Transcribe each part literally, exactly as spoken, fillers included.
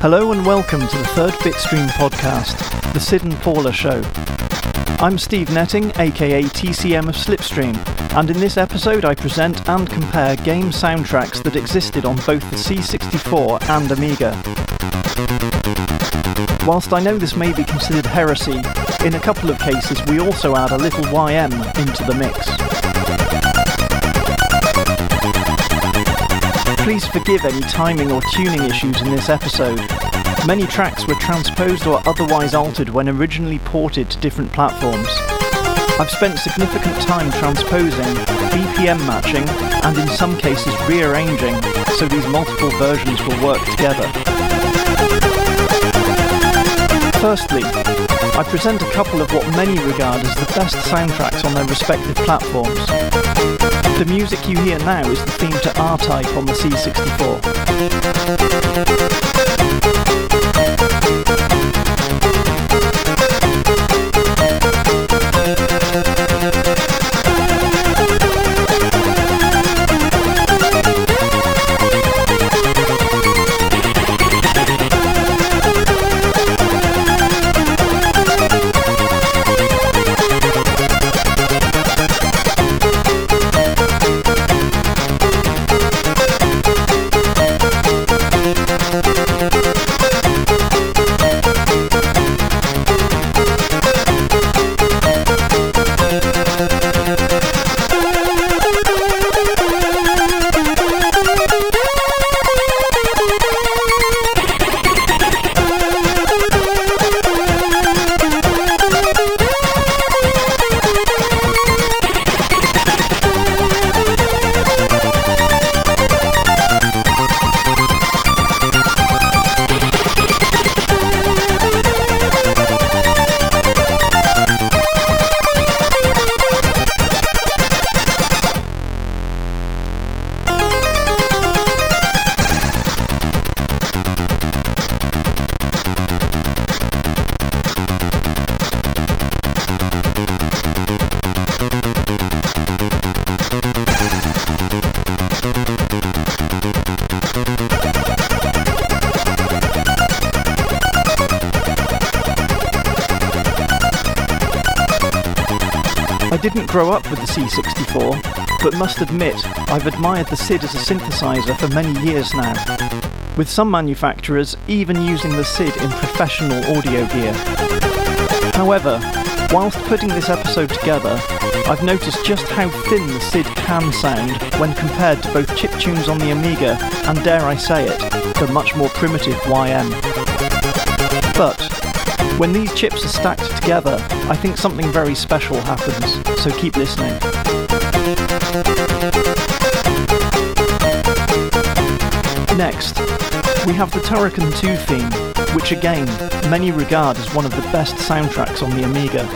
Hello and welcome to the third Bitstream podcast, the S I D and Paula show. I'm Steve Netting, aka T C M of Slipstream, and in this episode I present and compare game soundtracks that existed on both the C sixty-four and Amiga. Whilst I know this may be considered heresy, in a couple of cases we also add a little Y M into the mix. Please forgive any timing or tuning issues in this episode. Many tracks were transposed or otherwise altered when originally ported to different platforms. I've spent significant time transposing, B P M matching, and in some cases rearranging, so these multiple versions will work together. Firstly, I present a couple of what many regard as the best soundtracks on their respective platforms. The music you hear now is the theme to R-Type on the C sixty-four. I didn't grow up with the C sixty-four, but must admit I've admired the S I D as a synthesizer for many years now, with some manufacturers even using the S I D in professional audio gear. However, whilst putting this episode together, I've noticed just how thin the S I D can sound when compared to both chiptunes on the Amiga and, dare I say it, the much more primitive Y M. But when these chips are stacked together, I think something very special happens, so keep listening. Next, we have the Turrican two theme, which again, many regard as one of the best soundtracks on the Amiga.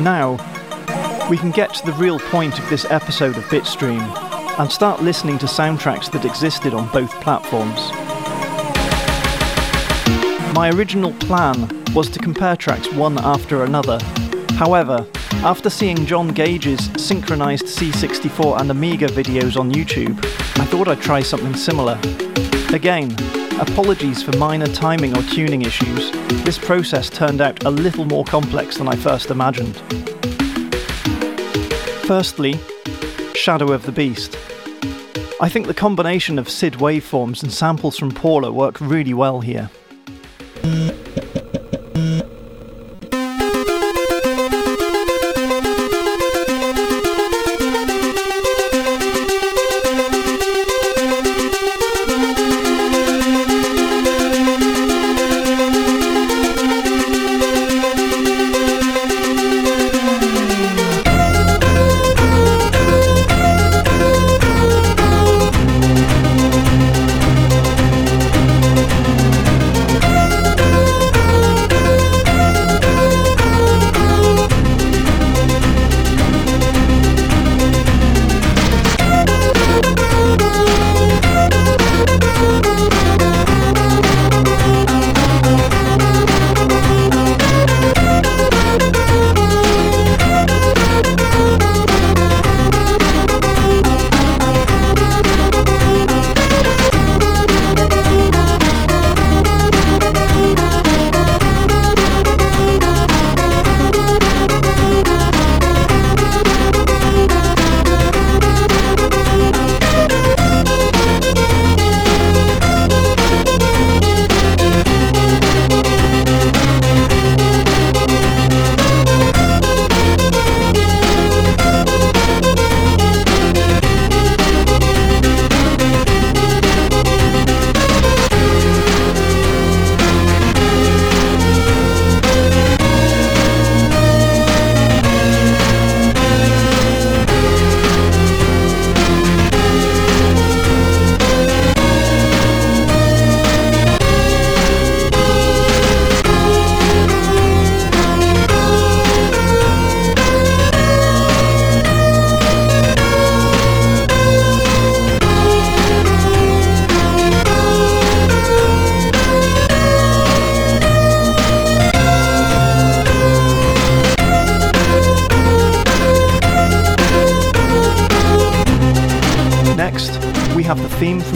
Now, we can get to the real point of this episode of Bitstream and start listening to soundtracks that existed on both platforms. My original plan was to compare tracks one after another. However, after seeing John Gage's synchronized C sixty-four and Amiga videos on YouTube, I thought I'd try something similar. Again, apologies for minor timing or tuning issues. This process turned out a little more complex than I first imagined. Firstly, Shadow of the Beast. I think the combination of S I D waveforms and samples from Paula work really well here.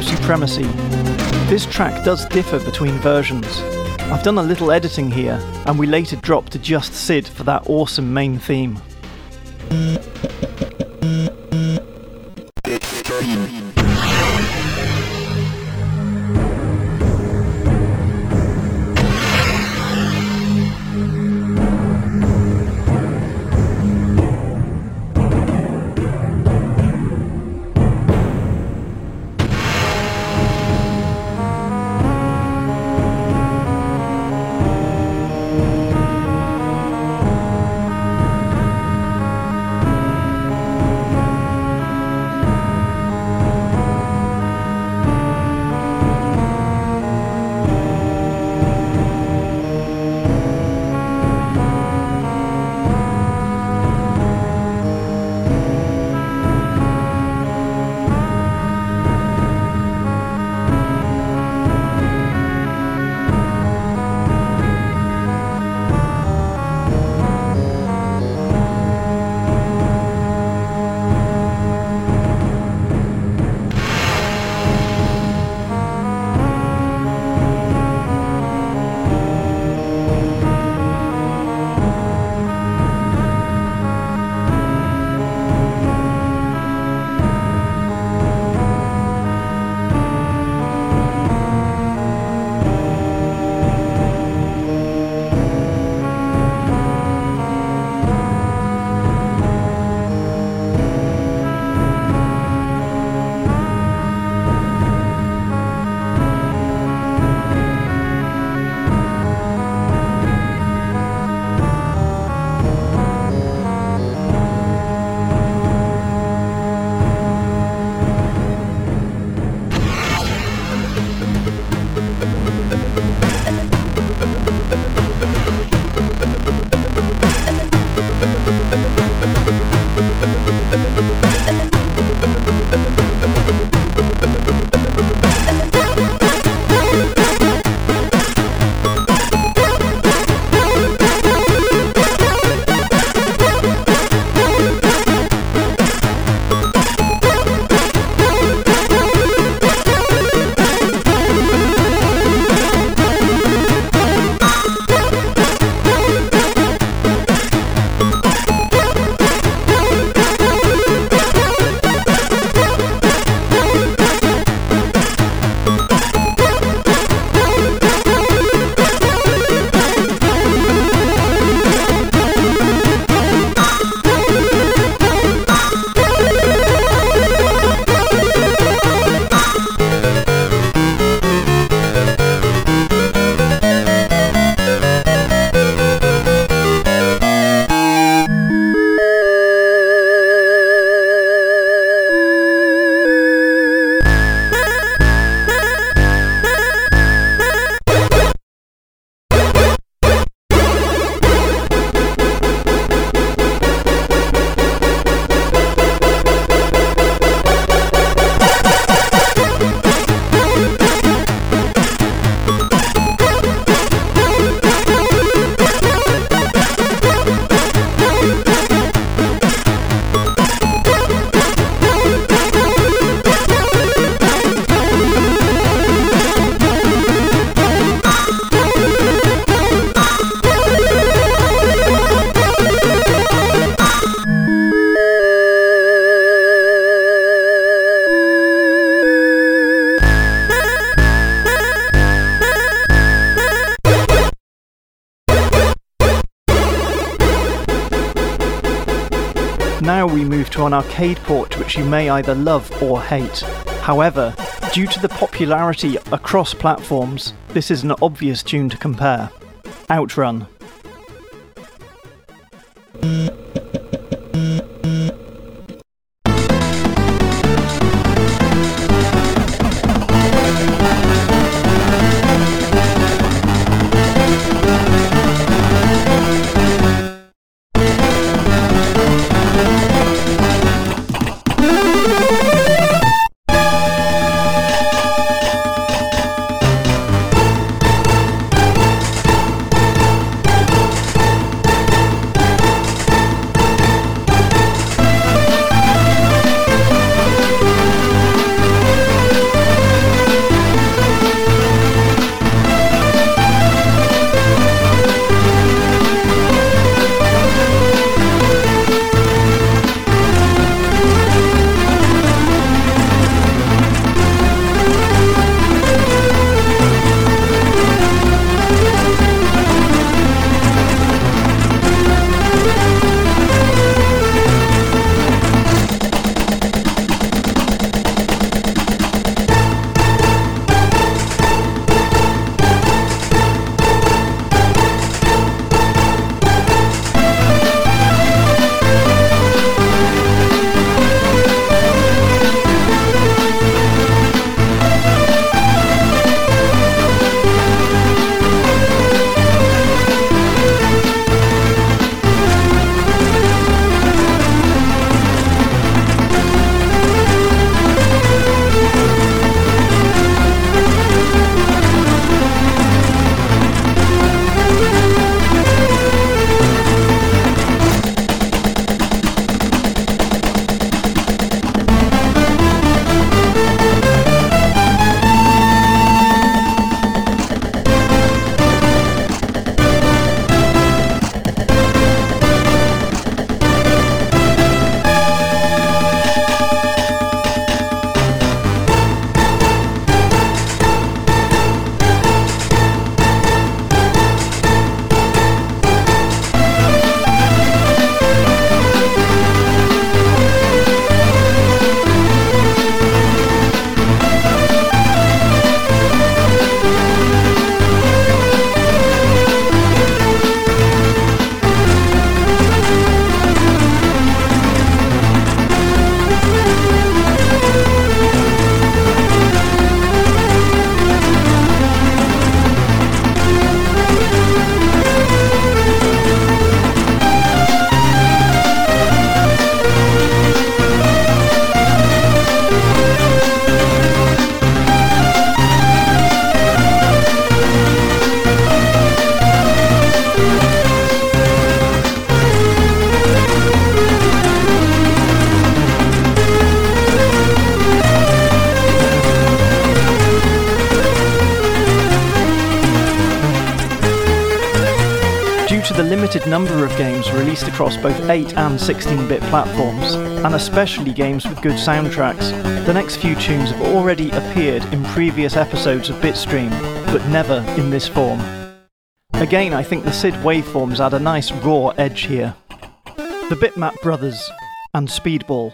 Supremacy. This track does differ between versions. I've done a little editing here, and we later dropped to just S I D for that awesome main theme. Thank you. Now we move to an arcade port which you may either love or hate. However, due to the popularity across platforms, this is an obvious tune to compare. Outrun. Number of games released across both eight and sixteen-bit platforms, and especially games with good soundtracks, the next few tunes have already appeared in previous episodes of Bitstream, but never in this form. Again, I think the S I D waveforms add a nice raw edge here. The Bitmap Brothers and Speedball.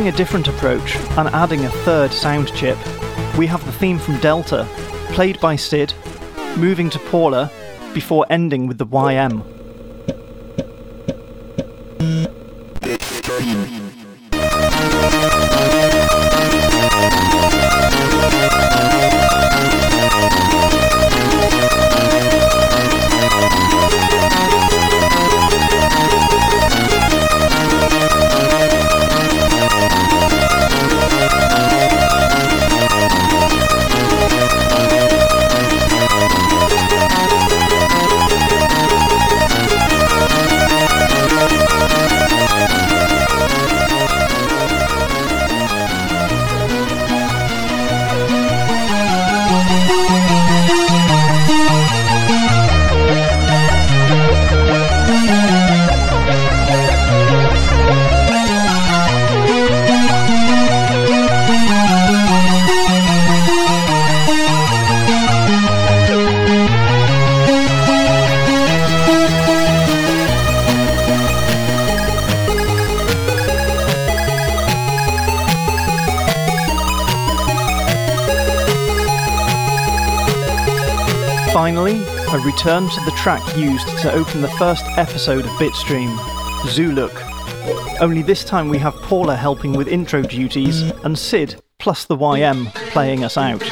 taking a different approach and adding a third sound chip. We have the theme from Delta, played by S I D, moving to Paula, before ending with the Y M. Turn to the track used to open the first episode of Bitstream, Zuluk. Only this time we have Paula helping with intro duties and S I D plus the Y M playing us out.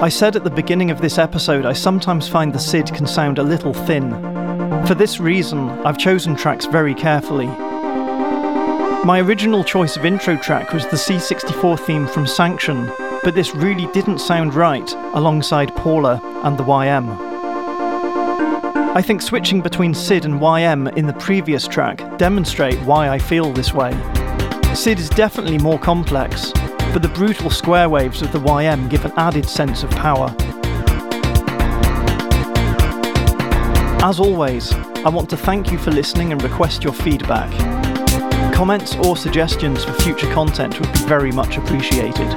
I said at the beginning of this episode I sometimes find the S I D can sound a little thin. For this reason, I've chosen tracks very carefully. My original choice of intro track was the C sixty-four theme from Sanction, but this really didn't sound right alongside Paula and the Y M. I think switching between S I D and Y M in the previous track demonstrate why I feel this way. S I D is definitely more complex, but the brutal square waves of the Y M give an added sense of power. As always, I want to thank you for listening and request your feedback. Comments or suggestions for future content would be very much appreciated.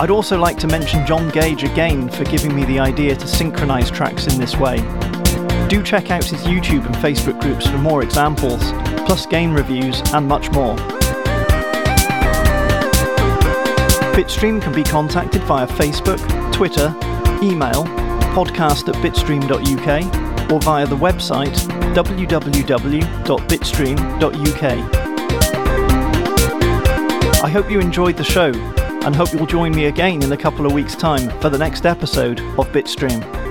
I'd also like to mention John Gage again for giving me the idea to synchronise tracks in this way. Do check out his YouTube and Facebook groups for more examples, plus game reviews and much more. Bitstream can be contacted via Facebook, Twitter, email, podcast at bitstream dot u k, or via the website w w w dot bitstream dot u k. I hope you enjoyed the show, and hope you'll join me again in a couple of weeks' time for the next episode of Bitstream.